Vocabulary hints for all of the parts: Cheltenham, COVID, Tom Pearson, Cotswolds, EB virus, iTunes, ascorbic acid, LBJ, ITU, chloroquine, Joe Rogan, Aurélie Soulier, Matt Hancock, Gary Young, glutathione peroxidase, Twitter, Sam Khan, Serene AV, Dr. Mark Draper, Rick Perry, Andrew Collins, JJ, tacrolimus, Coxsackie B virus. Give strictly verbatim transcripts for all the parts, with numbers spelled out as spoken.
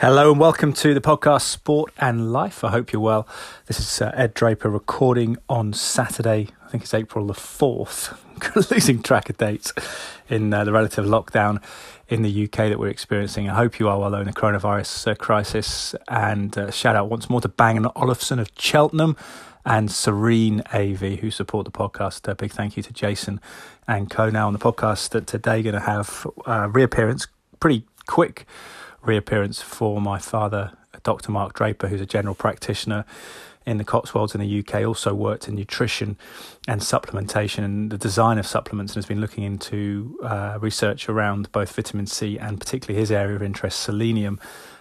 Hello and welcome to the podcast Sport and Life. I hope you're well. This is uh, Ed Draper recording on Saturday. I think it's April the fourth. Losing track of dates in uh, the relative lockdown in the U K that we're experiencing. I hope you are well though in the coronavirus uh, crisis. And uh, shout out once more to Bang and Olufsen of Cheltenham and Serene A V who support the podcast. A big thank you to Jason and co now on the podcast. That today going to have a reappearance, pretty quick reappearance for my father, Doctor Mark Draper, who's a general practitioner in the Cotswolds in the U K, also worked in nutrition and supplementation and the design of supplements, and has been looking into uh, research around both vitamin C and particularly his area of interest, selenium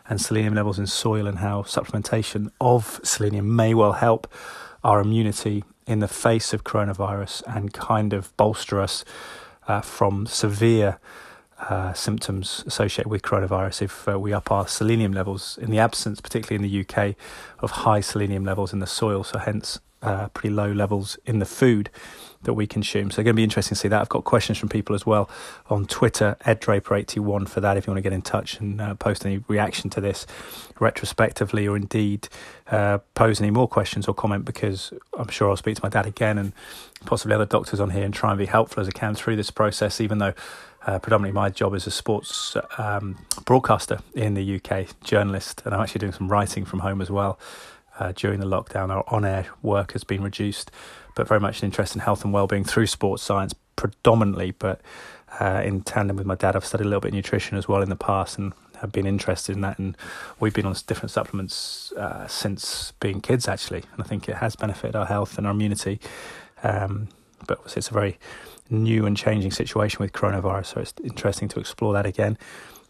and selenium levels in soil, and how supplementation of selenium may well help our immunity in the face of coronavirus and kind of bolster us uh, from severe Uh, symptoms associated with coronavirus if uh, we up our selenium levels in the absence, particularly in the U K, of high selenium levels in the soil, so hence uh, pretty low levels in the food that we consume. So they're going to be interesting to see that. I've got questions from people as well on Twitter, Ed Draper eighty-one, for that if you want to get in touch and uh, post any reaction to this retrospectively, or indeed uh, pose any more questions or comment, because I'm sure I'll speak to my dad again and possibly other doctors on here and try and be helpful as I can through this process, even though Uh, predominantly my job is a sports um, broadcaster in the U K, journalist, and I'm actually doing some writing from home as well uh, during the lockdown. Our on-air work has been reduced, but very much an interest in health and well-being through sports science predominantly, but uh, in tandem with my dad, I've studied a little bit of nutrition as well in the past and have been interested in that, and we've been on different supplements uh, since being kids actually, and I think it has benefited our health and our immunity, um, but obviously it's a very new and changing situation with coronavirus, so it's interesting to explore that again.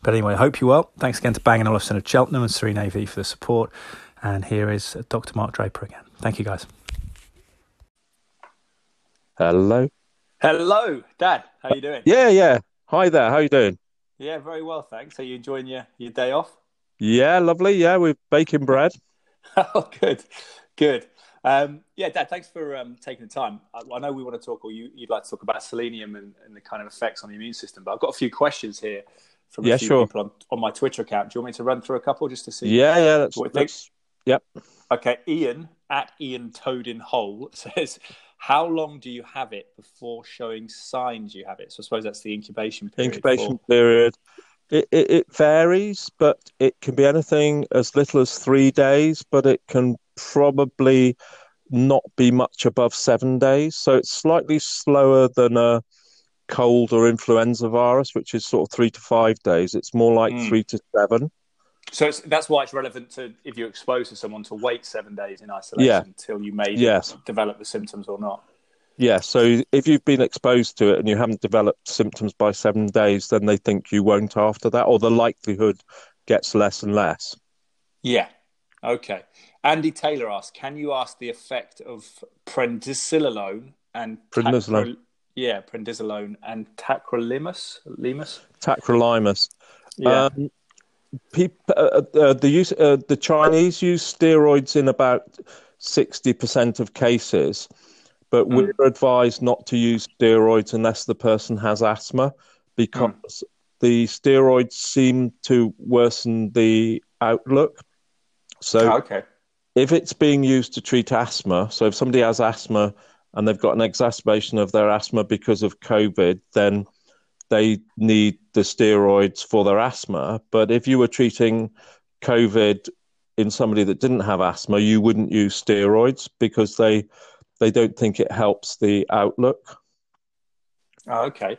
But anyway, I hope you're well. Thanks again to Bang and Olufsen of Cheltenham and Serene A V for the support. And here is Doctor Mark Draper again. Thank you, guys. Hello. Hello, Dad. How are you doing? Yeah, yeah. Hi there. How are you doing? Yeah, very well, thanks. Are you enjoying your, your day off? Yeah, lovely. Yeah, we're baking bread. Oh, good. Good. Um, yeah, Dad, thanks for um, taking the time. I, I know we want to talk, or you, you'd like to talk about selenium and, and the kind of effects on the immune system, but I've got a few questions here from a yeah, few sure. people on, on my Twitter account. Do you want me to run through a couple just to see yeah, yeah, that's, what it thinks? Yep. Okay, Ian, at Ian Toad in Hole, says, how long do you have it before showing signs you have it? So I suppose that's the incubation period. Incubation for... period. It, it, it varies, but it can be anything as little as three days, but it can probably not be much above seven days. So it's slightly slower than a cold or influenza virus, which is sort of three to five days. It's more like mm. three to seven. So it's, that's why it's relevant to, if you're exposed to someone, to wait seven days in isolation yeah. until you may yes. develop the symptoms or not. Yeah, so if you've been exposed to it and you haven't developed symptoms by seven days, then they think you won't after that, or the likelihood gets less and less. Yeah, okay. Andy Taylor asks, can you ask the effect of prednisolone and... Prednisolone. Tacro- yeah, prednisolone and tacrolimus? Limus? Tacrolimus. Yeah. Um, people, uh, uh, the, use, uh, the Chinese use steroids in about sixty percent of cases, but we're mm. advised not to use steroids unless the person has asthma, because mm. the steroids seem to worsen the outlook. So oh, okay. if it's being used to treat asthma, so if somebody has asthma and they've got an exacerbation of their asthma because of COVID, then they need the steroids for their asthma. But if you were treating COVID in somebody that didn't have asthma, you wouldn't use steroids because they... They don't think it helps the outlook. Oh, okay.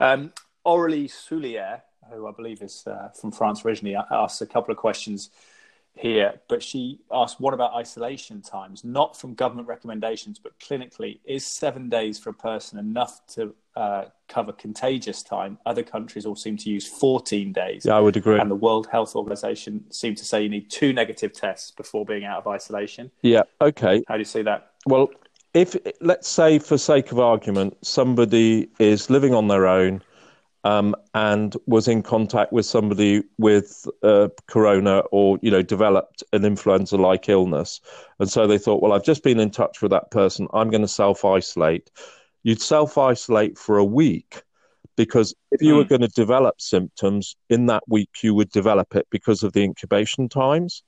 Um, Aurélie Soulier, who I believe is uh, from France originally, asked a couple of questions here, but she asked, what about isolation times? Not from government recommendations, but clinically, is seven days for a person enough to uh, cover contagious time? Other countries all seem to use fourteen days. Yeah, I would agree. And the World Health Organization seemed to say you need two negative tests before being out of isolation. Yeah, okay. How do you see that? Well... If, let's say, for sake of argument, somebody is living on their own um, and was in contact with somebody with uh, corona, or, you know, developed an influenza-like illness, and so they thought, well, I've just been in touch with that person, I'm going to self-isolate. You'd self-isolate for a week, because if you mm. were going to develop symptoms in that week, you would develop it because of the incubation times.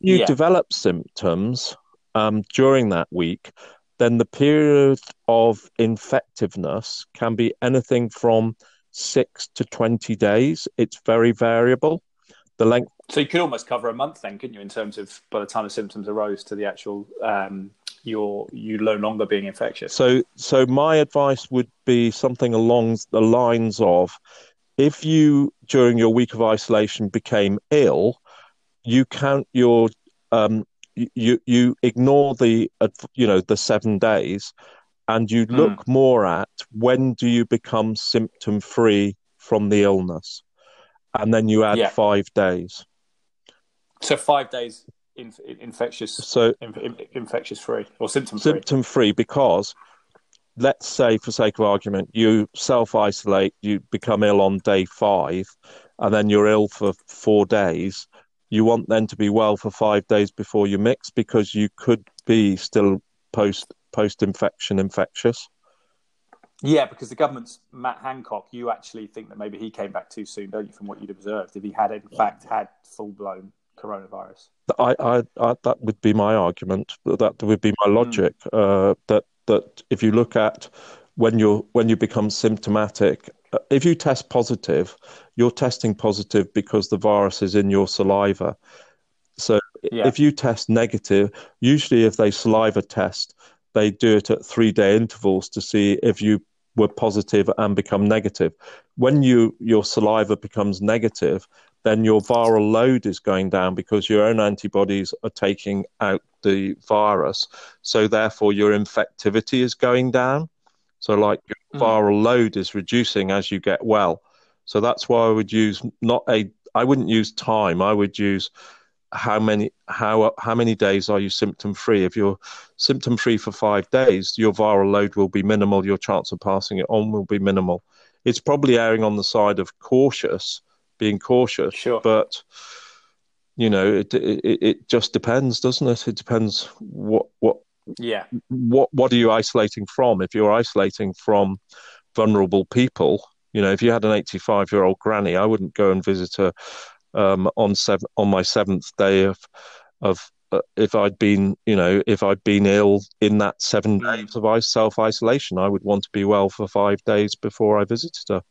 You yeah. develop symptoms um, during that week, then the period of infectiveness can be anything from six to twenty days. It's very variable. The length. So you could almost cover a month then, couldn't you, in terms of by the time the symptoms arose to the actual, um, you're you no longer being infectious. So, so my advice would be something along the lines of, if you, during your week of isolation, became ill, you count your, um, you, you ignore the, you know, the seven days and you look mm. more at when do you become symptom free from the illness. And then you add yeah. five days. So five days in, in, infectious, so in, in, infectious free or symptom free. Symptom free, because let's say, for sake of argument, you self-isolate, you become ill on day five, and then you're ill for four days. You want then to be well for five days before you mix, because you could be still post post-infection infectious. Yeah, because the government's Matt Hancock, you actually think that maybe he came back too soon, don't you, from what you'd observed, if he had, in fact, had full-blown coronavirus? I, I, I, that would be my argument. That would be my logic, mm. uh, that that if you look at when you're, when you become symptomatic, if you test positive, you're testing positive because the virus is in your saliva. So yeah. if you test negative, usually if they saliva test, they do it at three-day intervals to see if you were positive and become negative. When you your saliva becomes negative, then your viral load is going down because your own antibodies are taking out the virus. So therefore, your infectivity is going down. So like your mm. viral load is reducing as you get well. So that's why I would use not a I wouldn't use time. I would use how many how how many days are you symptom free. If you're symptom free for five days, your viral load will be minimal, your chance of passing it on will be minimal. It's probably erring on the side of cautious, being cautious, sure, but you know, it it, it just depends, doesn't it? It depends what what yeah what what are you isolating from. If you're isolating from vulnerable people, you know, if you had an eighty-five year old granny, I wouldn't go and visit her Um, on seven, on my seventh day of, of uh, if I'd been, you know, if I'd been ill in that seven days of self-isolation, I would want to be well for five days before I visited her.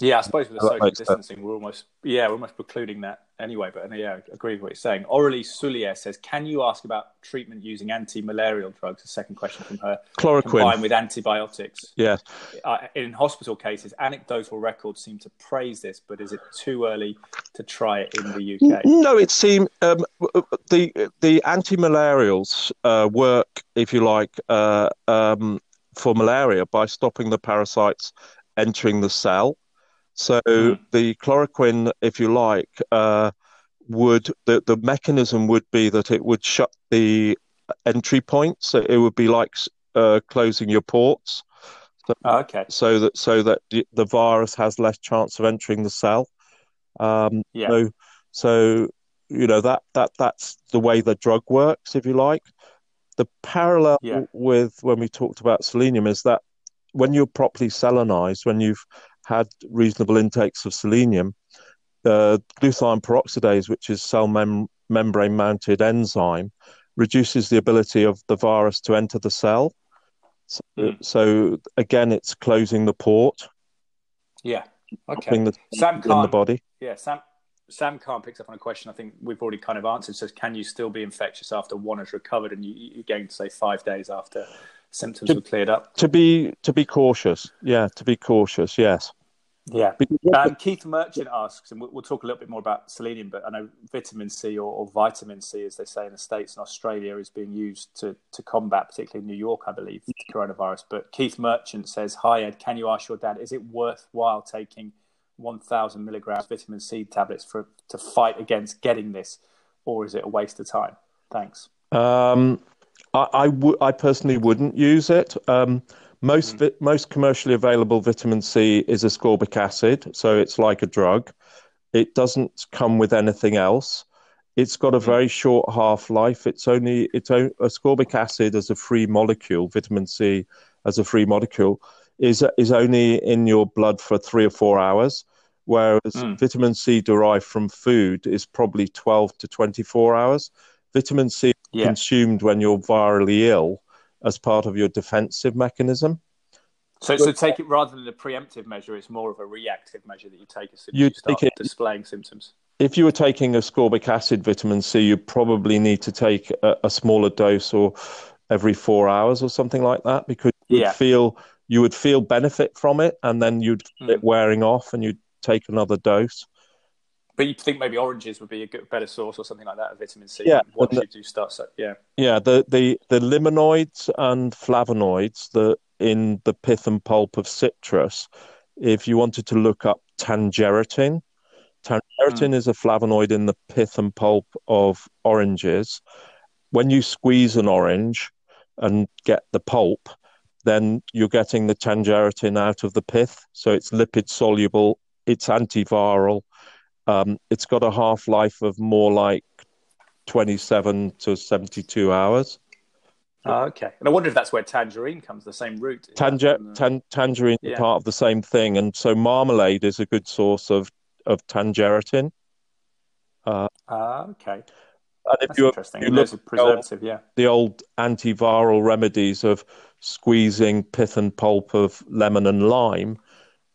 Yeah, I suppose with the social distancing, sense. we're almost, yeah, we're almost precluding that anyway, but yeah, I agree with what you're saying. Aurélie Soulier says, can you ask about treatment using anti-malarial drugs? A second question from her. Chloroquine. Combined with antibiotics. Yeah. Uh, in hospital cases, anecdotal records seem to praise this, but is it too early to try it in the U K? No, it seemed, um, the, the anti-malarials uh, work, if you like, uh, um, for malaria by stopping the parasites entering the cell. So mm. the chloroquine, if you like, uh, would the, the mechanism would be that it would shut the entry points. So it would be like uh, closing your ports. So, oh, okay. So that so that the, the virus has less chance of entering the cell. Um, yeah. So, so you know that that that's the way the drug works, if you like. The parallel yeah. with when we talked about selenium is that when you're properly selenized, when you've had reasonable intakes of selenium, uh, glutathione peroxidase, which is cell mem- membrane-mounted enzyme, reduces the ability of the virus to enter the cell. So, mm. so again, it's closing the port. Yeah. Okay. The, Sam Khan, in the body. Yeah. Sam Sam Khan picks up on a question I think we've already kind of answered. Says, can you still be infectious after one has recovered? And you, you're going to say five days after symptoms to, were cleared up. To be to be cautious. Yeah. To be cautious. Yes. Yeah. Um, Keith Merchant asks, and we'll, we'll talk a little bit more about selenium, but I know vitamin C or, or vitamin C, as they say in the States and Australia, is being used to, to combat, particularly in New York, I believe, the coronavirus. But Keith Merchant says, hi, Ed, can you ask your dad, is it worthwhile taking one thousand milligrams vitamin C tablets for to fight against getting this, or is it a waste of time? Thanks. Um, I, I, w- I personally wouldn't use it. Um, Most vi- most commercially available vitamin C is ascorbic acid, so it's like a drug. It doesn't come with anything else. It's got a very short half-life. It's only it's o- ascorbic acid as a free molecule, vitamin C as a free molecule, is is only in your blood for three or four hours, whereas mm. vitamin C derived from food is probably twelve to twenty-four hours. Vitamin C yeah. is consumed when you're virally ill as part of your defensive mechanism. So, so take it rather than a preemptive measure, it's more of a reactive measure that you take as soon as you start it, displaying symptoms. If you were taking ascorbic acid vitamin C, you probably need to take a, a smaller dose or every four hours or something like that, because you yeah. would feel you would feel benefit from it, and then you'd mm. it wearing off, and you'd take another dose. But you think maybe oranges would be a good, better source or something like that of vitamin C. Yeah, once the, you do start, so, yeah, yeah. The the the limonoids and flavonoids that in the pith and pulp of citrus, if you wanted to look up tangeratin, tangeratin mm. is a flavonoid in the pith and pulp of oranges. When you squeeze an orange and get the pulp, then you're getting the tangeratin out of the pith. So it's lipid soluble, it's antiviral, um, it's got a half-life of more like twenty-seven to seventy-two hours. Oh, okay. And I wonder if that's where tangerine comes, the same root. Tanger- the... tan- tangerine is yeah. part of the same thing. And so marmalade is a good source of, of tangeratin. Uh, uh, okay. And if that's you, interesting. You look at preservative, yeah. the old antiviral remedies of squeezing pith and pulp of lemon and lime,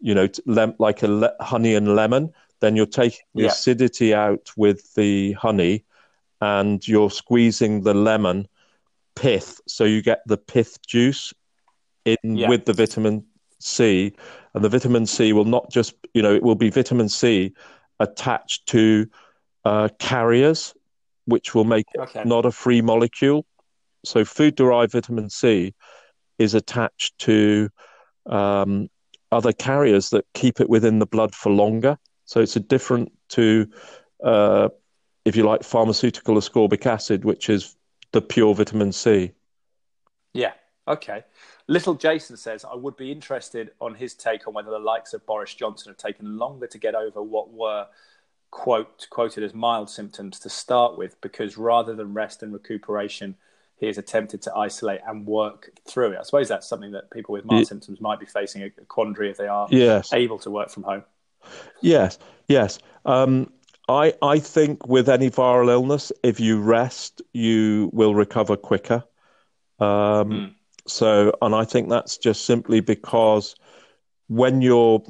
you know, lem- like a le- honey and lemon, then you're taking the yeah. acidity out with the honey and you're squeezing the lemon pith, so you get the pith juice in yeah. with the vitamin C, and the vitamin C will not just, you know, it will be vitamin C attached to uh, carriers, which will make okay. it not a free molecule. So food-derived vitamin C is attached to um, other carriers that keep it within the blood for longer. So it's a different to, uh, if you like, pharmaceutical ascorbic acid, which is the pure vitamin C. Yeah, okay. Little Jason says, I would be interested on his take on whether the likes of Boris Johnson have taken longer to get over what were quote quoted as mild symptoms to start with, because rather than rest and recuperation, he has attempted to isolate and work through it. I suppose that's something that people with mild yeah. symptoms might be facing a quandary if they are yes. able to work from home. Yes, yes. Um, I, I think with any viral illness, if you rest, you will recover quicker. Um, mm. So, and I think that's just simply because when you're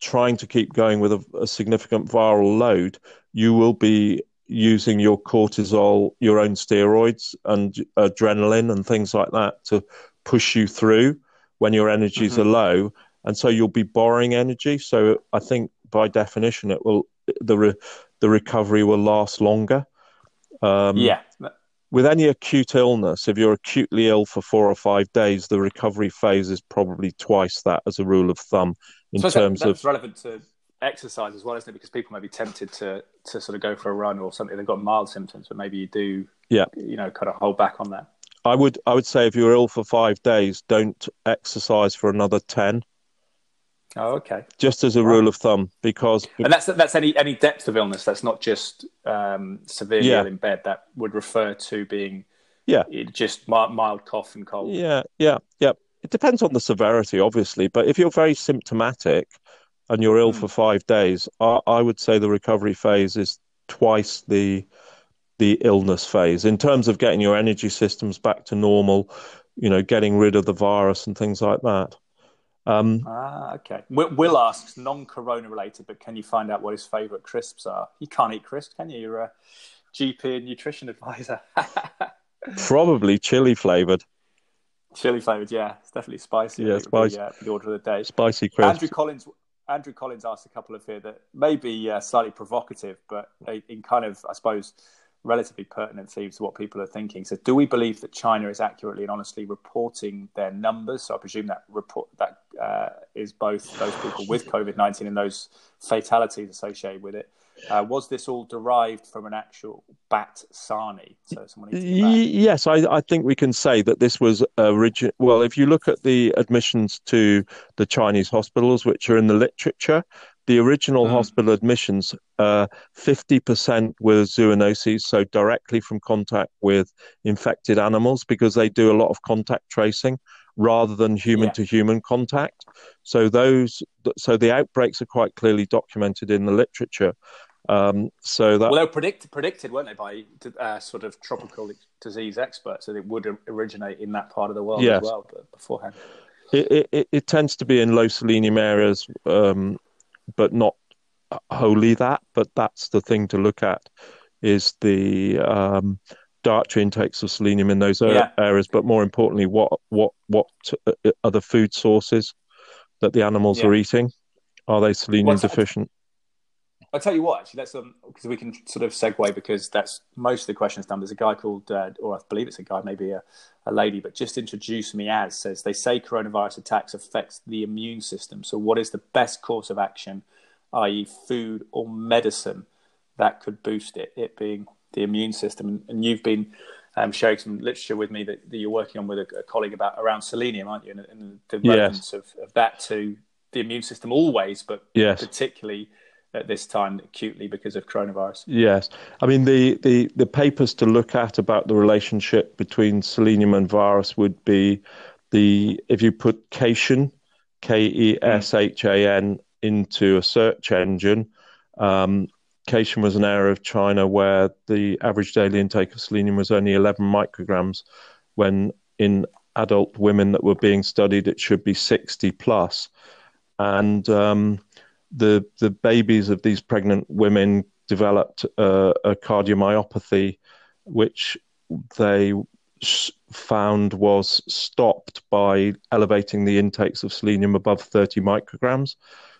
trying to keep going with a, a significant viral load, you will be using your cortisol, your own steroids and adrenaline and things like that to push you through when your energies mm-hmm. are low. And so you'll be borrowing energy. So I think by definition, it will the re- the recovery will last longer. Um, yeah. With any acute illness, if you're acutely ill for four or five days, the recovery phase is probably twice that as a rule of thumb in so terms that, that's of... relevant to exercise as well, isn't it? Because people may be tempted to, to sort of go for a run or something. They've got mild symptoms, but maybe you do, yeah. you know, kind of hold back on that. I would I would say if you're ill for five days, don't exercise for another ten. Oh, okay. Just as a rule right. of thumb, because and that's that's any, any depth of illness. That's not just um, severely yeah. ill in bed. That would refer to being yeah just mild, mild cough and cold. Yeah, yeah, yeah. It depends on the severity, obviously. But if you're very symptomatic and you're ill mm. for five days, I, I would say the recovery phase is twice the the illness phase in terms of getting your energy systems back to normal. You know, getting rid of the virus and things like that. Um, ah, okay. Will asks, non-corona related, but can you find out what his favourite crisps are? You can't eat crisps, can you? You're a G P and nutrition advisor. Probably chili flavoured. Chili flavoured, yeah. It's definitely spicy. Yeah, spicy. Be, uh, the order of the day. Spicy crisps. Andrew Collins, Andrew Collins asked a couple of here that may be uh, slightly provocative, but in kind of, I suppose, relatively pertinent themes to what people are thinking. So do we believe that China is accurately and honestly reporting their numbers? So I presume that report that uh, is both those people with COVID nineteen and those fatalities associated with it. Uh, was this all derived from an actual bat sarnie? So someone eating a bat. Yes, I, I think we can say that this was original. Well, if you look at the admissions to the Chinese hospitals, which are in the literature, the original mm. hospital admissions, uh, fifty percent were zoonoses, so directly from contact with infected animals, because they do a lot of contact tracing rather than human to human contact. So those, so the outbreaks are quite clearly documented in the literature. Um, so that well, they were predict, predicted, weren't they, by uh, sort of tropical disease experts, that it would originate in that part of the world yes. as well. But beforehand, it, it it tends to be in low selenium areas, um, but not wholly that. But that's the thing to look at, is the um, dietary intakes of selenium in those yeah. areas. But more importantly, what what what are the food sources that the animals yeah. are eating? Are they selenium What's deficient? That? I'll tell you what, actually, that's um because we can sort of segue, because that's most of the questions done. There's a guy called, uh, or I believe it's a guy, maybe a, a lady, but just introduce me as, says, they say coronavirus attacks affects the immune system. So what is the best course of action, that is food or medicine, that could boost it, it being the immune system? And you've been um, sharing some literature with me that, that you're working on with a, a colleague about around selenium, aren't you? And, and the relevance yes. of, of that to the immune system always, but yes. particularly at this time acutely because of coronavirus. Yes. I mean, the, the, the papers to look at about the relationship between selenium and virus would be the, if you put Keshan, K E S H A N, into a search engine. um, Keshan was an area of China where the average daily intake of selenium was only eleven micrograms, when in adult women that were being studied, it should be sixty plus. And um, the the babies of these pregnant women developed uh, a cardiomyopathy, which they sh- found was stopped by elevating the intakes of selenium above thirty micrograms.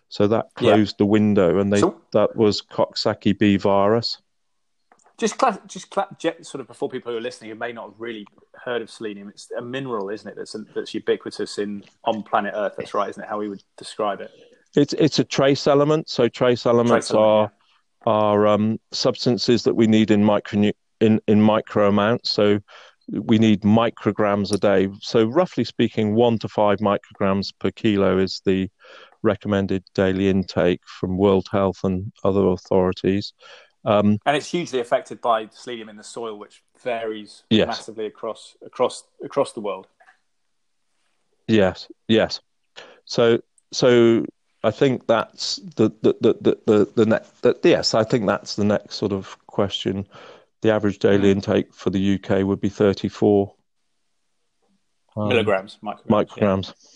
So that closed yeah. the window, and they so, that was Coxsackie B virus. Just class, just class, sort of before people who are listening who may not have really heard of selenium, it's a mineral, isn't it? That's an, that's ubiquitous in on planet Earth. That's right, isn't it? How we would describe it. It's it's a trace element. So trace elements trace element, are yeah. are um, substances that we need in micro in, in micro amounts. So we need micrograms a day. So roughly speaking, one to five micrograms per kilo is the recommended daily intake from World Health and other authorities. Um, and it's hugely affected by selenium in the soil, which varies yes. massively across across across the world. Yes, yes. So so. I think that's the the the the, the, the next. The, yes, I think that's the next sort of question. The average daily intake for the U K would be thirty-four um, milligrams, micrograms. micrograms. Yeah.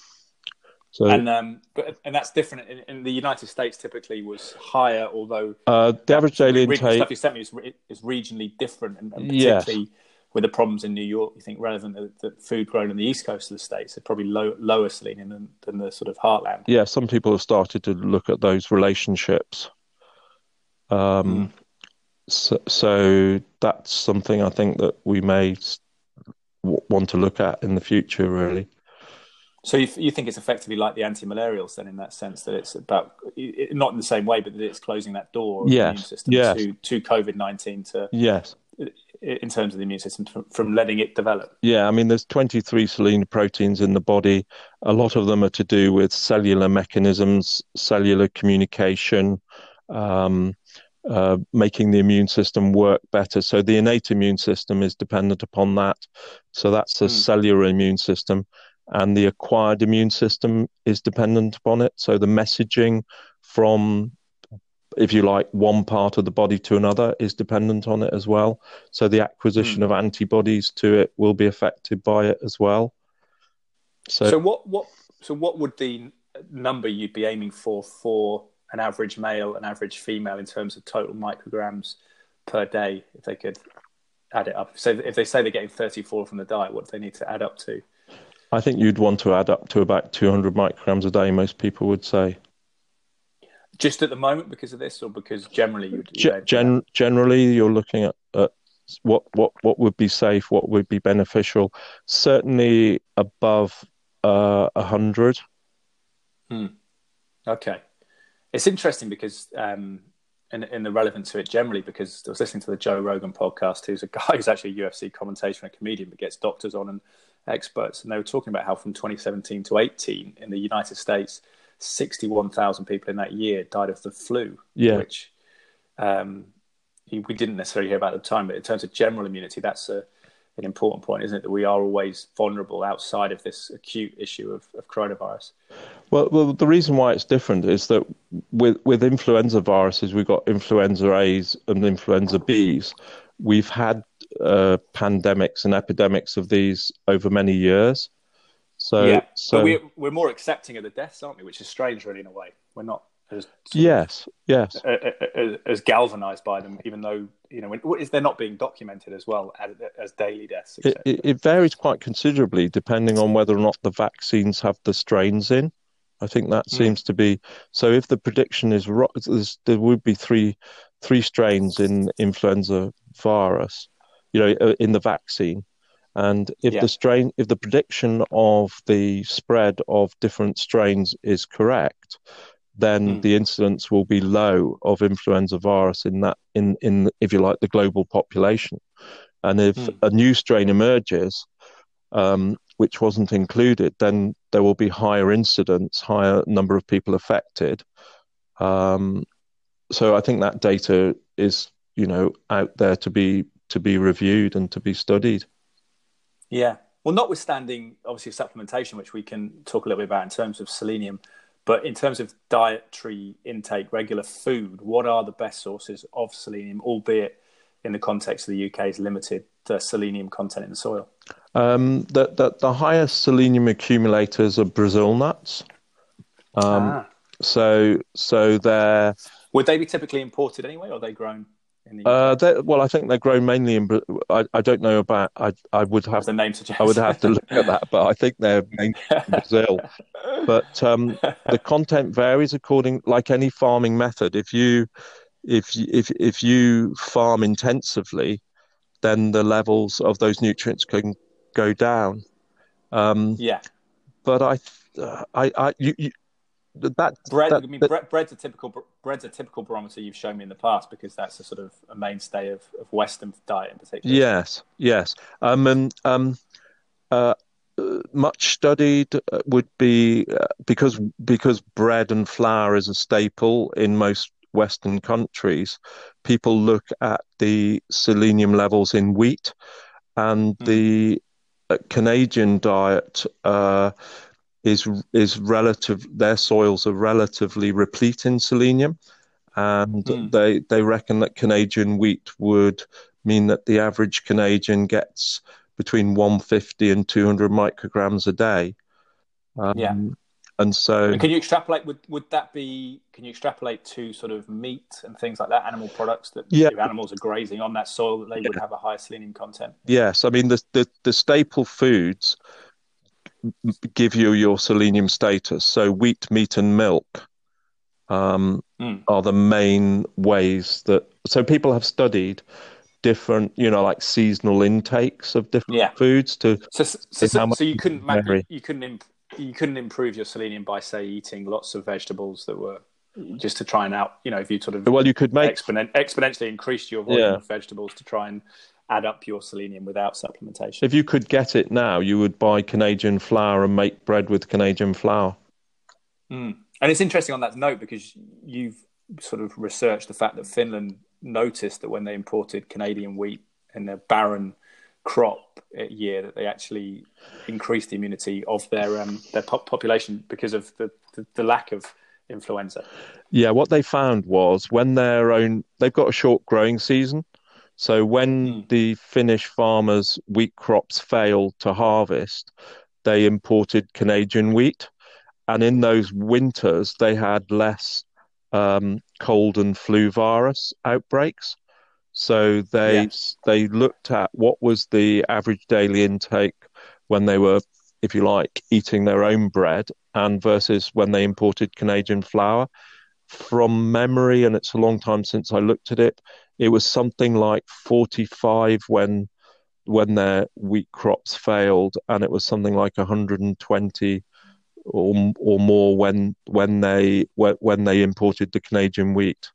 So, and um, but, and that's different in, in the United States. Typically, was higher, although uh, the average daily the intake stuff you sent me is, is regionally different, and, and particularly yes. with the problems in New York, you think relevant that, that food grown on the east coast of the states are probably low, lower selenium than, than the sort of heartland. Yeah, some people have started to look at those relationships. Um, mm. so, so that's something I think that we may w- want to look at in the future, really. So you, you think it's effectively like the anti-malarials then, in that sense that it's about, it, not in the same way, but that it's closing that door of yes. the immune system yes. to, to COVID nineteen to... Yes. In terms of the immune system, from, from letting it develop. Yeah, I mean, there's twenty-three selenium proteins in the body. A lot of them are to do with cellular mechanisms, cellular communication, um, uh, making the immune system work better. So the innate immune system is dependent upon that. So that's the mm. cellular immune system. And the acquired immune system is dependent upon it. So the messaging from, if you like, one part of the body to another is dependent on it as well. So the acquisition mm. of antibodies to it will be affected by it as well. So, so what, what, so what would the number you'd be aiming for for an average male, an average female in terms of total micrograms per day, if they could add it up? So if they say they're getting thirty-four from the diet, what do they need to add up to? I think you'd want to add up to about two hundred micrograms a day, most people would say. Just at the moment because of this, or because generally you would, you know, Gen- generally you're looking at, at what, what, what would be safe, what would be beneficial, certainly above uh, one hundred. Hmm. Okay. It's interesting because, um, and, and the relevance of it generally, because I was listening to the Joe Rogan podcast, who's a guy who's actually a U F C commentator and a comedian, but gets doctors on and experts. And they were talking about how from twenty seventeen to eighteen in the United States, sixty-one thousand people in that year died of the flu, yeah. which um, we didn't necessarily hear about at the time. But in terms of general immunity, that's a, an important point, isn't it, that we are always vulnerable outside of this acute issue of, of coronavirus? Well, well, the reason why it's different is that with with influenza viruses, we've got influenza A's and influenza B's. We've had uh, pandemics and epidemics of these over many years. So, yeah, so but we're, we're more accepting of the deaths, aren't we? Which is strange, really, in a way. We're not as yes, of, yes, as, as galvanised by them, even though, you know, is they're not being documented as well as, as daily deaths. It, it, it varies quite considerably depending on whether or not the vaccines have the strains in. I think that mm. seems to be so. If the prediction is wrong, there would be three three strains in influenza virus, you know, in the vaccine. And if yeah. the strain, if the prediction of the spread of different strains is correct, then mm. the incidence will be low of influenza virus in that, in, in if you like, the global population. And if mm. a new strain emerges, um, which wasn't included, then there will be higher incidence, higher number of people affected. Um, so I think that data is, you know, out there to be to be reviewed and to be studied. Yeah. Well, notwithstanding, obviously, supplementation, which we can talk a little bit about in terms of selenium, but in terms of dietary intake, regular food, what are the best sources of selenium, albeit in the context of the U K's limited uh, selenium content in the soil? Um, the, the, the highest selenium accumulators are Brazil nuts. Um, ah. So so they're... Would they be typically imported anyway, or are they grown? Uh, well, I think they're grown mainly in. I, I don't know about. I I would have. As the name suggests. I would have to look at that, but I think they're mainly in Brazil. But um, the content varies according, like any farming method. If you, if if if you farm intensively, then the levels of those nutrients can go down. Um, yeah. But I, I, I you. you That, bread, that, I mean, that, bread's a typical bread's a typical barometer you've shown me in the past, because that's a sort of a mainstay of, of Western diet in particular. Yes, yes. Um, and um, uh, much studied would be uh, because because bread and flour is a staple in most Western countries. People look at the selenium levels in wheat, and mm. the uh, Canadian diet. Uh, is is relative their soils are relatively replete in selenium, and mm. they they reckon that Canadian wheat would mean that the average Canadian gets between one hundred fifty and two hundred micrograms a day. Um, yeah. And so, and can you extrapolate, would would that be, can you extrapolate to sort of meat and things like that, animal products that yeah. if animals are grazing on that soil, that they yeah. would have a higher selenium content? Yes, I mean the the, the staple foods give you your selenium status. So wheat, meat and milk um, mm. are the main ways that... So people have studied different, you know, like seasonal intakes of different yeah. foods to... So, so, so, so you couldn't you, you couldn't imp- you couldn't improve your selenium by, say, eating lots of vegetables that were just to try and out, you know, if you sort of... Well, you could make... Exponen- exponentially increase your volume yeah. of vegetables to try and... add up your selenium without supplementation. If you could get it now, you would buy Canadian flour and make bread with Canadian flour. Mm. And it's interesting on that note, because you've sort of researched the fact that Finland noticed that when they imported Canadian wheat in a barren crop year, that they actually increased the immunity of their um, their po- population because of the, the, the lack of influenza. Yeah, what they found was when their own... They've got a short growing season. So when mm. the Finnish farmers' wheat crops failed to harvest, they imported Canadian wheat. And in those winters, they had less um, cold and flu virus outbreaks. So they yes. they looked at what was the average daily intake when they were, if you like, eating their own bread, and versus when they imported Canadian flour. From memory, and it's a long time since I looked at it, it was something like forty-five when when their wheat crops failed, and it was something like one hundred twenty or or more when when they when they imported the Canadian wheat.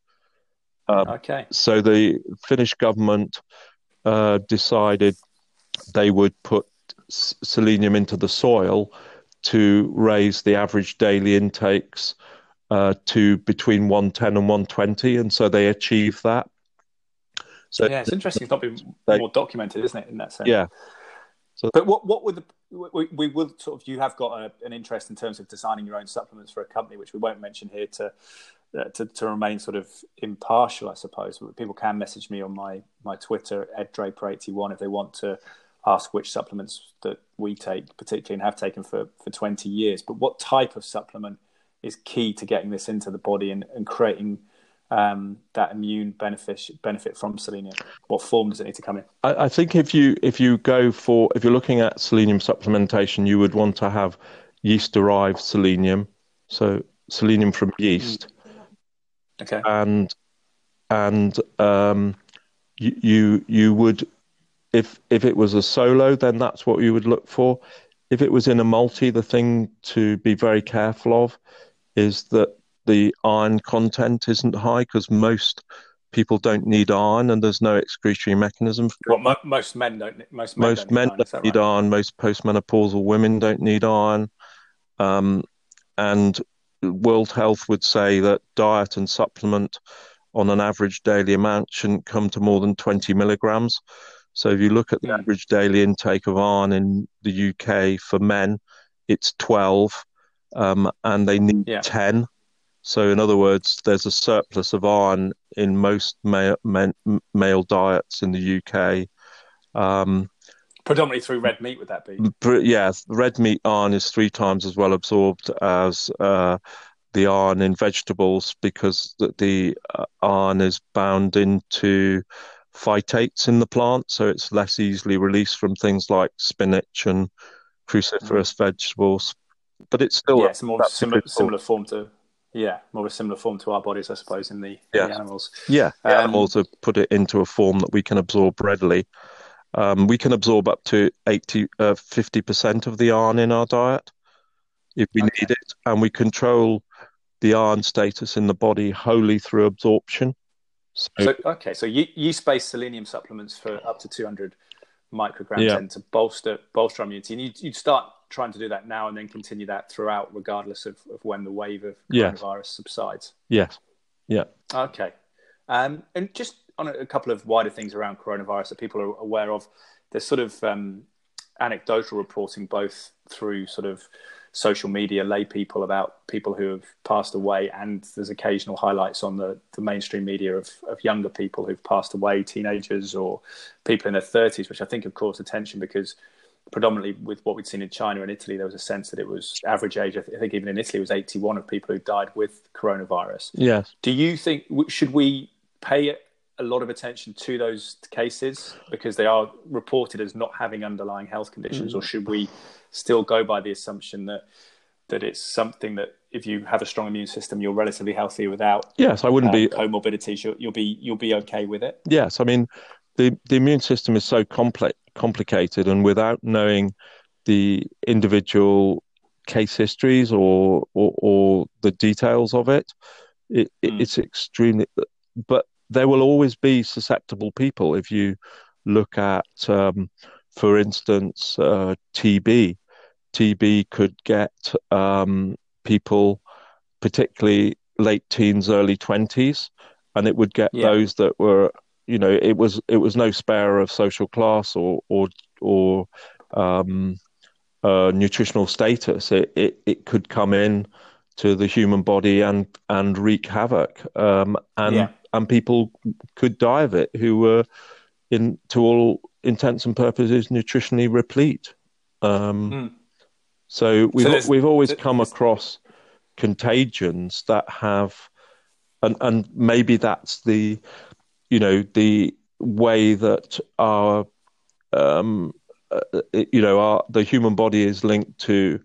Um, okay. So the Finnish government uh, decided they would put selenium into the soil to raise the average daily intakes uh, to between one hundred ten and one hundred twenty, and so they achieved that. So yeah, it's interesting. It's not been they, more documented, isn't it, in that sense? Yeah. So, but what what would the we, we would sort of you have got a, an interest in terms of designing your own supplements for a company, which we won't mention here to uh, to, to remain sort of impartial, I suppose. But people can message me on my my Twitter Ed Draper eighty-one if they want to ask which supplements that we take, particularly and have taken for for twenty years. But what type of supplement is key to getting this into the body and, and creating um, that immune benefit benefit from selenium? What form does it need to come in? I, I think if you if you go for if you're looking at selenium supplementation, you would want to have yeast derived selenium, so selenium from yeast. Okay. And and um, you, you you would if if it was a solo, then that's what you would look for. If it was in a multi, the thing to be very careful of is that the iron content isn't high, because most people don't need iron, and there's no excretory mechanism. Well, mo- most men don't. Most men most don't need, men iron, don't need right? iron. Most postmenopausal women don't need iron. Um, and World Health would say that diet and supplement on an average daily amount shouldn't come to more than twenty milligrams. So if you look at the yeah. average daily intake of iron in the U K for men, it's twelve, um, and they need yeah. ten. So in other words, there's a surplus of iron in most male, men, male diets in the U K. Um, Predominantly through red meat, would that be? Yeah, red meat iron is three times as well absorbed as uh, the iron in vegetables, because the, the uh, iron is bound into phytates in the plant, so it's less easily released from things like spinach and cruciferous mm. vegetables. But it's still yeah, it's a more similar, similar form to... Yeah, more of a similar form to our bodies, I suppose, in the, yeah. the animals. Yeah, um, animals have put it into a form that we can absorb readily. Um, we can absorb up to eighty, uh, fifty percent of the iron in our diet if we okay. need it, and we control the iron status in the body wholly through absorption. So, so okay, so you, you space selenium supplements for up to two hundred micrograms yeah. and to bolster bolster immunity, and you'd, you'd start trying to do that now and then continue that throughout, regardless of, of when the wave of yes. coronavirus subsides. Yes. Yeah. Okay. Um, and just on a, a couple of wider things around coronavirus that people are aware of, there's sort of um, anecdotal reporting, both through sort of social media, lay people about people who have passed away, and there's occasional highlights on the, the mainstream media of, of younger people who've passed away, teenagers or people in their thirties, which I think have caused attention because predominantly with what we'd seen in China and Italy, there was a sense that it was average age. I, th- I think even in Italy, it was eighty-one of people who died with coronavirus. Yes. Do you think, should we pay a lot of attention to those cases because they are reported as not having underlying health conditions, mm. or should we still go by the assumption that that it's something that if you have a strong immune system, you're relatively healthy without yes, I wouldn't uh, be comorbidities. You'll, you'll be you'll be okay with it. Yes, I mean the the immune system is so complex. complicated, and without knowing the individual case histories or or, or the details of it, it, it mm. it's extremely, but there will always be susceptible people. If you look at um, for instance uh, T B T B could get um, people, particularly late teens, early twenties, and it would get yeah. those that were, you know, it was it was no spare of social class or or or um, uh, nutritional status. It, it it could come in to the human body and and wreak havoc. Um, and yeah. and people could die of it who were, in to all intents and purposes, nutritionally replete. Um, mm. So we've so we've always come across contagions that have, and and maybe that's the, you know, the way that our, um, uh, you know, our the human body is linked to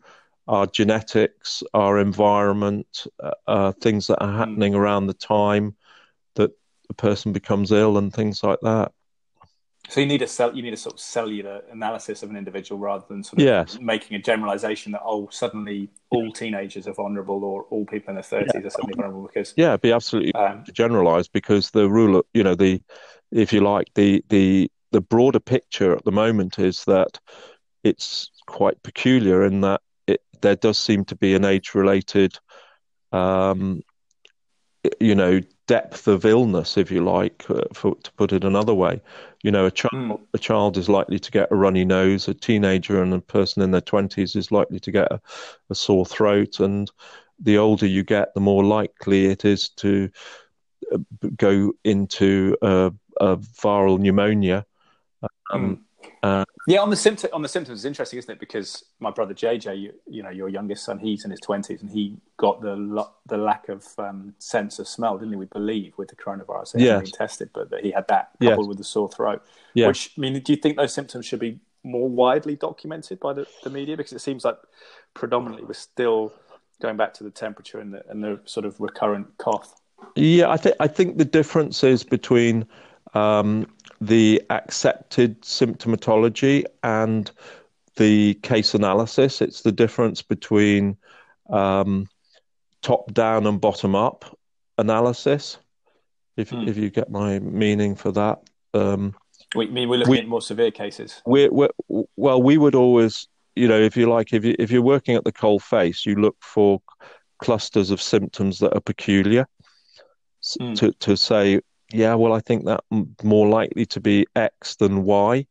our genetics, our environment, uh, uh, things that are happening around the time that a person becomes ill, and things like that. So you need a cell, you need a sort of cellular analysis of an individual rather than sort of yes. making a generalization that, oh, suddenly all teenagers are vulnerable or all people in their thirties yeah. are suddenly vulnerable, because yeah, it'd be absolutely um, generalized, because the rule of, you know, the, if you like, the the the broader picture at the moment is that it's quite peculiar in that it, there does seem to be an age related, um, you know, depth of illness, if you like, uh, for, to put it another way. You know, a child mm. a child is likely to get a runny nose, a teenager and a person in their twenties is likely to get a, a sore throat, and the older you get, the more likely it is to go into a, a viral pneumonia. Um, uh, yeah, on the symptom, on the symptoms is interesting, isn't it? Because my brother J J, you, you know, your youngest son, he's in his twenties, and he got the lo- the lack of um, sense of smell, didn't he? We believe with the coronavirus, he yes. hadn't been tested, but that he had that coupled yes. with the sore throat. Yes. Which, I mean, do you think those symptoms should be more widely documented by the, the media? Because it seems like predominantly we're still going back to the temperature and the and the sort of recurrent cough. Yeah, I think I think the difference is between um, the accepted symptomatology and the case analysis. It's the difference between um, top-down and bottom-up analysis, if mm. if you get my meaning for that. Um, we mean we're looking we, at more severe cases. We're, we're, well, we would always, you know, if you like, if you if you're working at the cold face, you look for clusters of symptoms that are peculiar. Mm. To to say, yeah, well, I think that more likely to be X than Y.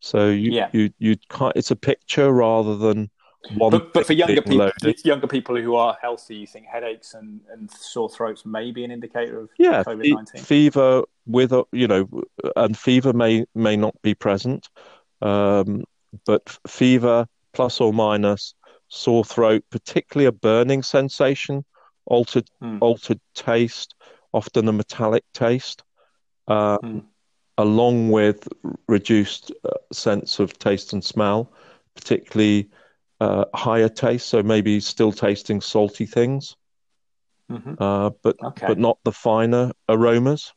So you yeah. you you can't. It's a picture rather than one. But, but for younger people, loaded. younger people who are healthy, you think headaches and, and sore throats may be an indicator of yeah, COVID nineteen. Fever with a, you know, and fever may may not be present, um, but fever plus or minus sore throat, particularly a burning sensation, altered mm. altered taste. Often a metallic taste, uh, mm. along with reduced uh, sense of taste and smell, particularly uh, higher taste. So maybe still tasting salty things, mm-hmm. uh, but okay. but not the finer aromas.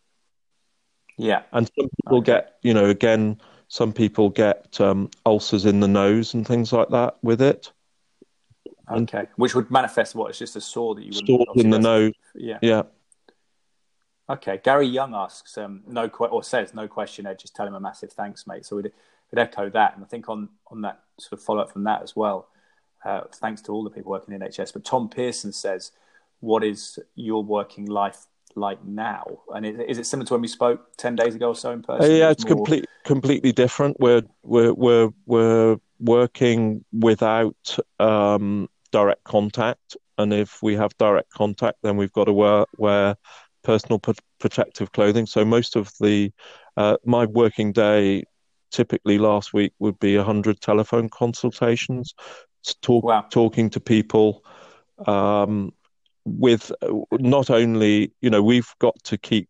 Yeah, and some people okay. get, you know, again, some people get um, ulcers in the nose and things like that with it. Okay, and which would manifest what? It's just a sore that you would in the nose. Yeah, yeah. Okay, Gary Young asks, um, no que- or says, no question, Ed, just tell him a massive thanks, mate. So we'd, we'd echo that. And I think on, on that sort of follow-up from that as well, uh, thanks to all the people working in N H S. But Tom Pearson says, what is your working life like now? And is, is it similar to when we spoke ten days ago or so in person? Yeah, it's, it's more... complete, completely different. We're, we're, we're, we're working without um, direct contact. And if we have direct contact, then we've got to wear... wear personal p- protective clothing. So most of the uh, my working day typically last week would be one hundred telephone consultations, talk, wow. talking to people um, with not only, you know, we've got to keep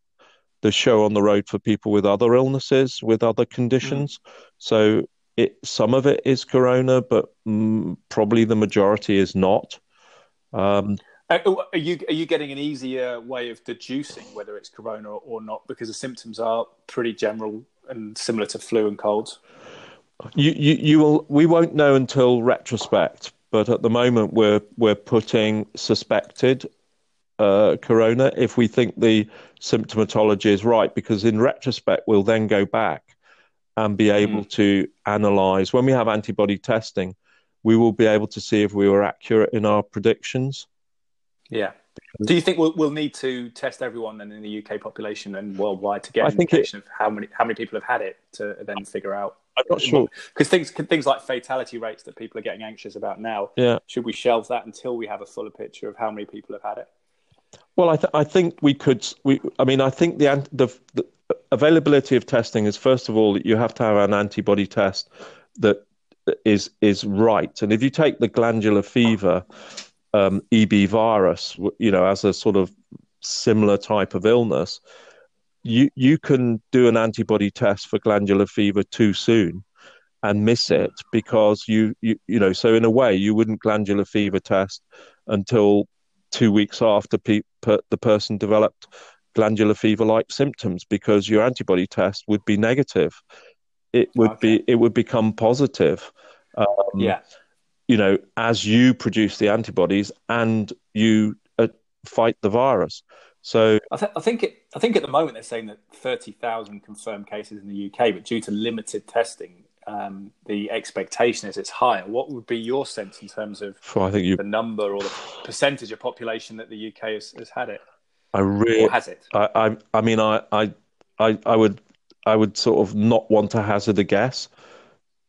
the show on the road for people with other illnesses, with other conditions. Mm. So it, some of it is corona, but mm, probably the majority is not. Um Are you are you getting an easier way of deducing whether it's corona or not? Because the symptoms are pretty general and similar to flu and colds. You you, you will we won't know until retrospect, but at the moment we're we're putting suspected uh, corona if we think the symptomatology is right, because in retrospect we'll then go back and be able mm. to analyse. When we have antibody testing, we will be able to see if we were accurate in our predictions. Yeah. Do you think we'll, we'll need to test everyone then in the U K population and worldwide to get an indication it, of how many how many people have had it to then figure out? I'm not sure. Because things things like fatality rates that people are getting anxious about now, yeah. should we shelve that until we have a fuller picture of how many people have had it? Well, I, th- I think we could. We, I mean, I think the, the the availability of testing is, first of all, that you have to have an antibody test that is is right. And if you take the glandular fever... Um, E B virus, you know, as a sort of similar type of illness, you you can do an antibody test for glandular fever too soon and miss it because you you, you know, so in a way you wouldn't glandular fever test until two weeks after pe- per, the person developed glandular fever-like symptoms, because your antibody test would be negative. It would okay. be it would become positive. Um, yeah. you know, as you produce the antibodies and you uh, fight the virus. So I, th- I think it, I think at the moment they're saying that thirty thousand confirmed cases in the U K, but due to limited testing, um, the expectation is it's higher. What would be your sense in terms of well, I think you... the number or the percentage of population that the U K has, has had it? I really or has it? I, I, I mean, I, I, I would, I would sort of not want to hazard a guess.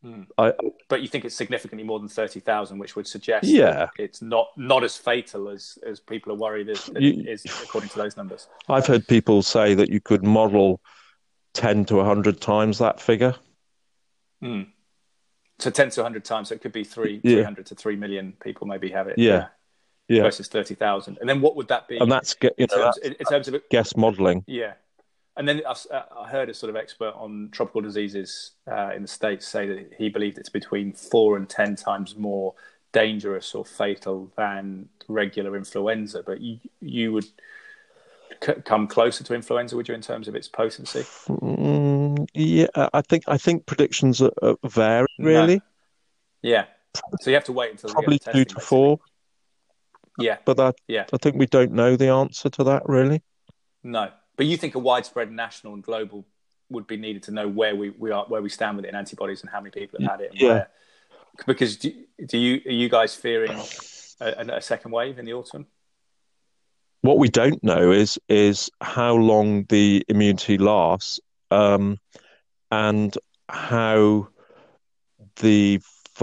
Mm. I, but you think it's significantly more than thirty thousand, which would suggest yeah. it's not, not as fatal as, as people are worried as, as you, is, according to those numbers. I've heard people say that you could model ten to one hundred times that figure. Mm. So ten to one hundred times, so it could be three, yeah. three hundred to three million people maybe have it. Yeah. yeah. Versus thirty thousand. And then what would that be? And that's, you know, in, terms, that's, in terms of guess modelling. Yeah. And then I, I heard a sort of expert on tropical diseases uh, in the States say that he believed it's between four and ten times more dangerous or fatal than regular influenza. But you, you would c- come closer to influenza, would you, in terms of its potency? Mm, yeah, I think I think predictions are, are vary really. No. Yeah, so you have to wait until probably two to four. Yeah, but that, yeah. I think we don't know the answer to that really. No. But you think a widespread national and global would be needed to know where we, we are, where we stand with it in antibodies and how many people have had it? And yeah. Where. Because do, do you are you guys fearing a, a second wave in the autumn? What we don't know is is how long the immunity lasts, um, and how the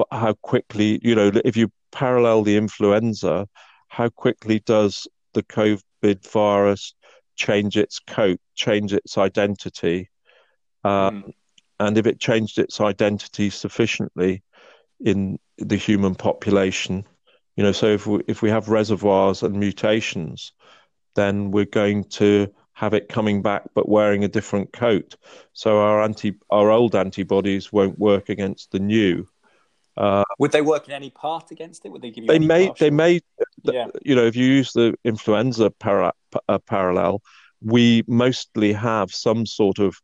how quickly, you know, if you parallel the influenza, how quickly does the COVID virus change its coat, change its identity, um, mm. and if it changed its identity sufficiently in the human population, you know, so if we, if we have reservoirs and mutations, then we're going to have it coming back but wearing a different coat. So our anti our old antibodies won't work against the new. Uh, would they work in any part against it? Would they give you? They may. Partial? They may. Yeah. You know, if you use the influenza para- uh, parallel, we mostly have some sort of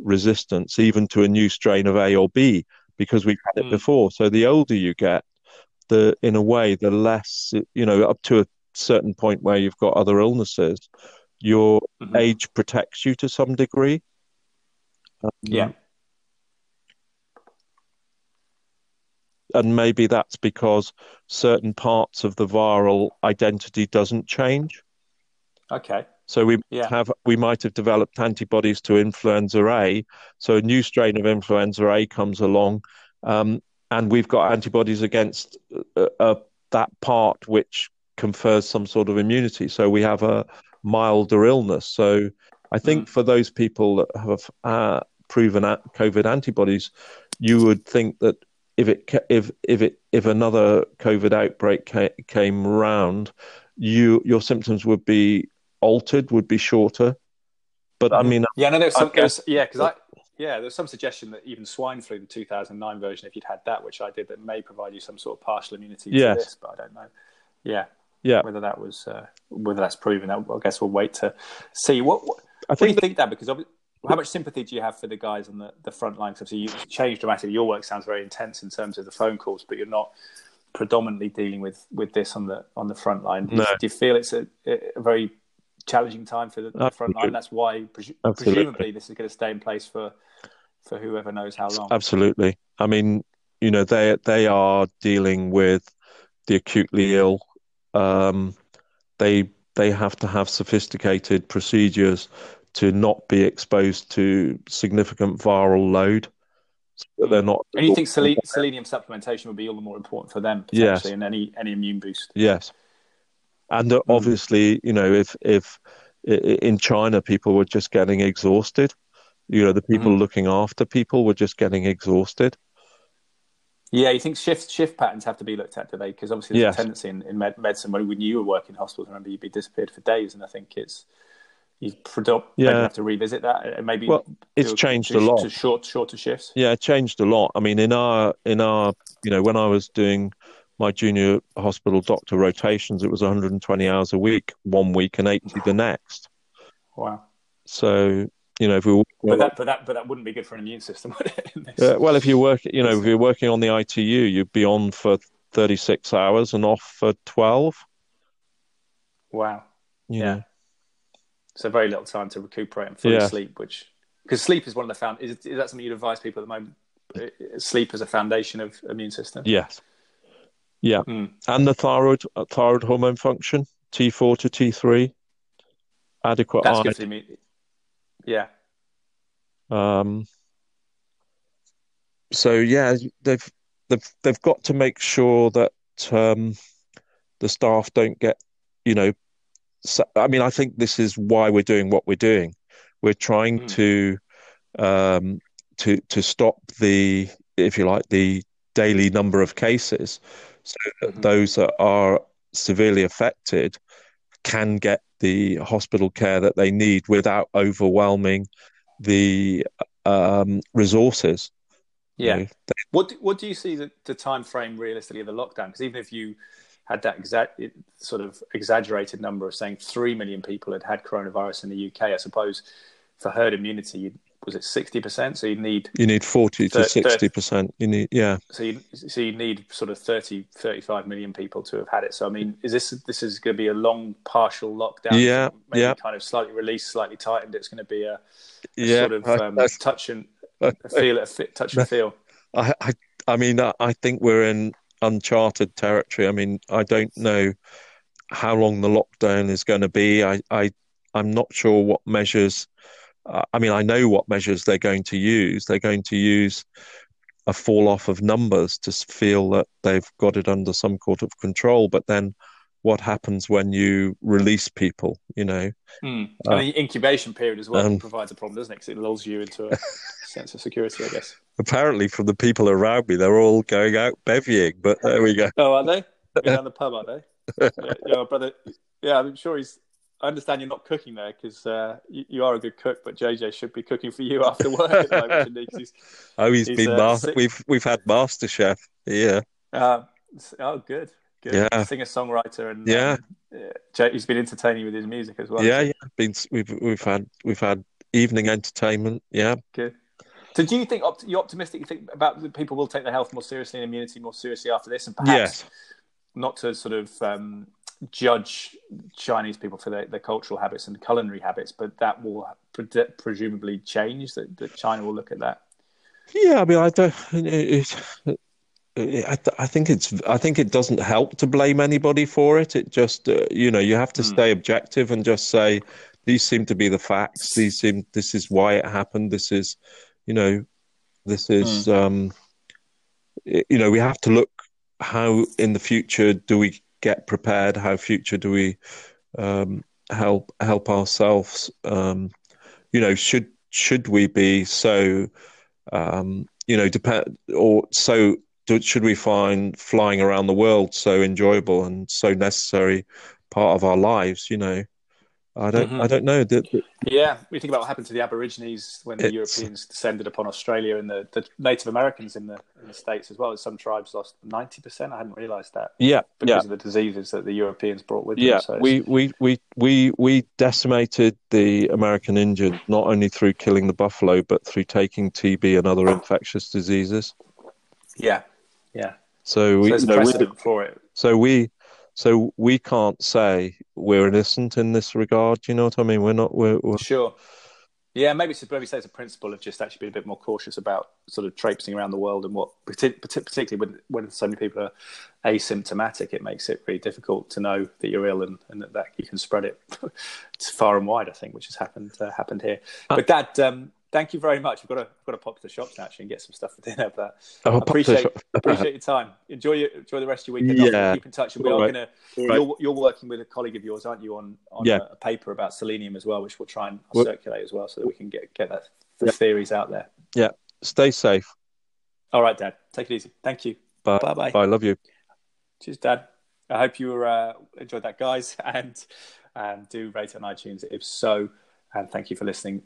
resistance, even to a new strain of A or B, because we've had mm. it before. So the older you get, the in a way, the less, you know, up to a certain point where you've got other illnesses, your mm-hmm. age protects you to some degree. Um, yeah. And maybe that's because certain parts of the viral identity doesn't change. Okay. So we yeah. have we might have developed antibodies to influenza A. So a new strain of influenza A comes along, um, and we've got antibodies against uh, uh, that part, which confers some sort of immunity. So we have a milder illness. So I think mm. for those people that have uh, proven COVID antibodies, you would think that If it if if it if another COVID outbreak ca- came round, you your symptoms would be altered, would be shorter. But um, I mean, yeah, no, there's some, guess, there's, yeah, because I yeah, there's some suggestion that even swine flu, the two thousand nine version, if you'd had that, which I did, that may provide you some sort of partial immunity to yes. this. But I don't know. Yeah, yeah, whether that was uh, whether that's proven, I guess we'll wait to see. What, what I think, what do you that, think that because obviously. How much sympathy do you have for the guys on the, the front line? Because obviously you've changed dramatically. Your work sounds very intense in terms of the phone calls, but you're not predominantly dealing with, with this on the on the front line. Do, no. you, do you feel it's a, a very challenging time for the, the front line? That's why presu- presumably this is going to stay in place for for whoever knows how long. Absolutely. I mean, you know, they they are dealing with the acutely ill. Um, they they have to have sophisticated procedures to not be exposed to significant viral load. So that they're not. And you think selen- selenium supplementation would be all the more important for them, potentially, and yes. any, any immune boost? Yes. And mm. obviously, you know, if, if in China, people were just getting exhausted, you know, the people mm. looking after people were just getting exhausted. Yeah, you think shift shift patterns have to be looked at, do they? Because obviously there's yes. a tendency in, in med- medicine, when you were working in hospitals, I remember you'd be disappeared for days, and I think it's, You yeah. have to revisit that, and maybe well, it's do, changed do, a lot. To short, shorter shifts. Yeah, it changed a lot. I mean, in our in our you know, when I was doing my junior hospital doctor rotations, it was one hundred twenty hours a week, one week, and eighty the next. Wow. So you know, if we were, but that but that but that wouldn't be good for an immune system, would it? uh, well, if you work, you know, if you're working on the I T U, you'd be on for thirty-six hours and off for twelve. Wow. You yeah. know. So very little time to recuperate and fully yeah. sleep, which because sleep is one of the found is, is that something you'd advise people at the moment? Sleep as a foundation of immune system. Yes, yeah, mm. and the thyroid thyroid hormone function T four to T three. adequate that's eye. Good to me. Yeah. Um. So yeah, they've they've they've got to make sure that um, the staff don't get, you know. So, I mean, I think this is why we're doing what we're doing. We're trying mm. to um, to to stop the, if you like, the daily number of cases, so that mm-hmm. those that are severely affected can get the hospital care that they need without overwhelming the um, resources. Yeah. You know, they- what What do you see the, the time frame realistically of the lockdown? Because even if you had that exact sort of exaggerated number of saying three million people had had coronavirus in the U K, I suppose for herd immunity, you, was it sixty percent? So you need you need forty to sixty percent. You need yeah. So you so you need sort of thirty, thirty-five million people to have had it. So I mean, is this this is going to be a long partial lockdown? Yeah, maybe yeah. Kind of slightly released, slightly tightened. It's going to be a, a yeah, sort of um, I, I, touch and I, I, feel it, a touch I, and feel. I I, I mean, I, I think we're in uncharted territory. I mean, I don't know how long the lockdown is going to be. I, I, I'm not sure what measures. Uh, I mean, I know what measures they're going to use. They're going to use a fall off of numbers to feel that they've got it under some sort of control. But then, what happens when you release people? You know, mm. uh, and the incubation period as well um, provides a problem, doesn't it? Because it lulls you into a sense of security, I guess. Apparently, from the people around me, they're all going out bevying, but there we go. Oh, are they? They're down the pub, aren't they? yeah, yeah, brother. Yeah, I'm sure he's. I understand you're not cooking there because uh, you, you are a good cook, but J J should be cooking for you after work at the moment. He's, oh, he's, he's been. Uh, ma- we've we've had MasterChef. Yeah. Uh, oh, good. Good. Yeah. Singer songwriter and yeah, um, J- he's been entertaining with his music as well. Yeah, yeah. Been we've we've had we've had evening entertainment. Yeah. Good. So do you think you're optimistic? You think about that people will take their health more seriously and immunity more seriously after this, and perhaps yes. not to sort of um, judge Chinese people for their, their cultural habits and culinary habits, but that will pre- presumably change. That, that China will look at that. Yeah, I mean, I don't. It, it, I, th- I think it's. I think it doesn't help to blame anybody for it. It just, uh, you know, you have to mm. stay objective and just say these seem to be the facts. These seem. This is why it happened. This is. You know, this is, mm. um, you know, we have to look how in the future do we get prepared? How future do we um, help help ourselves? Um, you know, should should we be so, um, you know, depend or so do, should we find flying around the world so enjoyable and so necessary part of our lives? You know. I don't. Mm-hmm. I don't know. The, the, yeah, we think about what happened to the Aborigines when the Europeans descended upon Australia, and the, the Native Americans in the, in the States as well. Some tribes lost ninety percent. I hadn't realised that. Yeah, because yeah. of the diseases that the Europeans brought with them. Yeah, so we, we we we we decimated the American injured not only through killing the buffalo, but through taking T B and other infectious diseases. Yeah, yeah. So we. So there's a precedent for it. So we. So we can't say we're innocent in this regard. Do you know what I mean? We're not. We're, we're... Sure. Yeah, maybe it's, maybe it's a principle of just actually being a bit more cautious about sort of traipsing around the world and what, particularly when, when so many people are asymptomatic, it makes it really difficult to know that you're ill and, and that, that you can spread it far and wide, I think, which has happened uh, happened here. But, Dad, um, thank you very much. We've got to, we've got to pop to the shops now actually and get some stuff for dinner. But oh, appreciate appreciate your time. Enjoy your, enjoy the rest of your weekend. Yeah. Keep in touch. And we all are right. gonna. Right. You're, you're working with a colleague of yours, aren't you, on, on yeah. a, a paper about selenium as well, which we'll try and we'll, circulate as well, so that we can get get that the yeah. theories out there. Yeah. Stay safe. All right, Dad. Take it easy. Thank you. Bye bye. I love you. Cheers, Dad. I hope you were, uh, enjoyed that, guys, and and do rate on iTunes if so. And thank you for listening.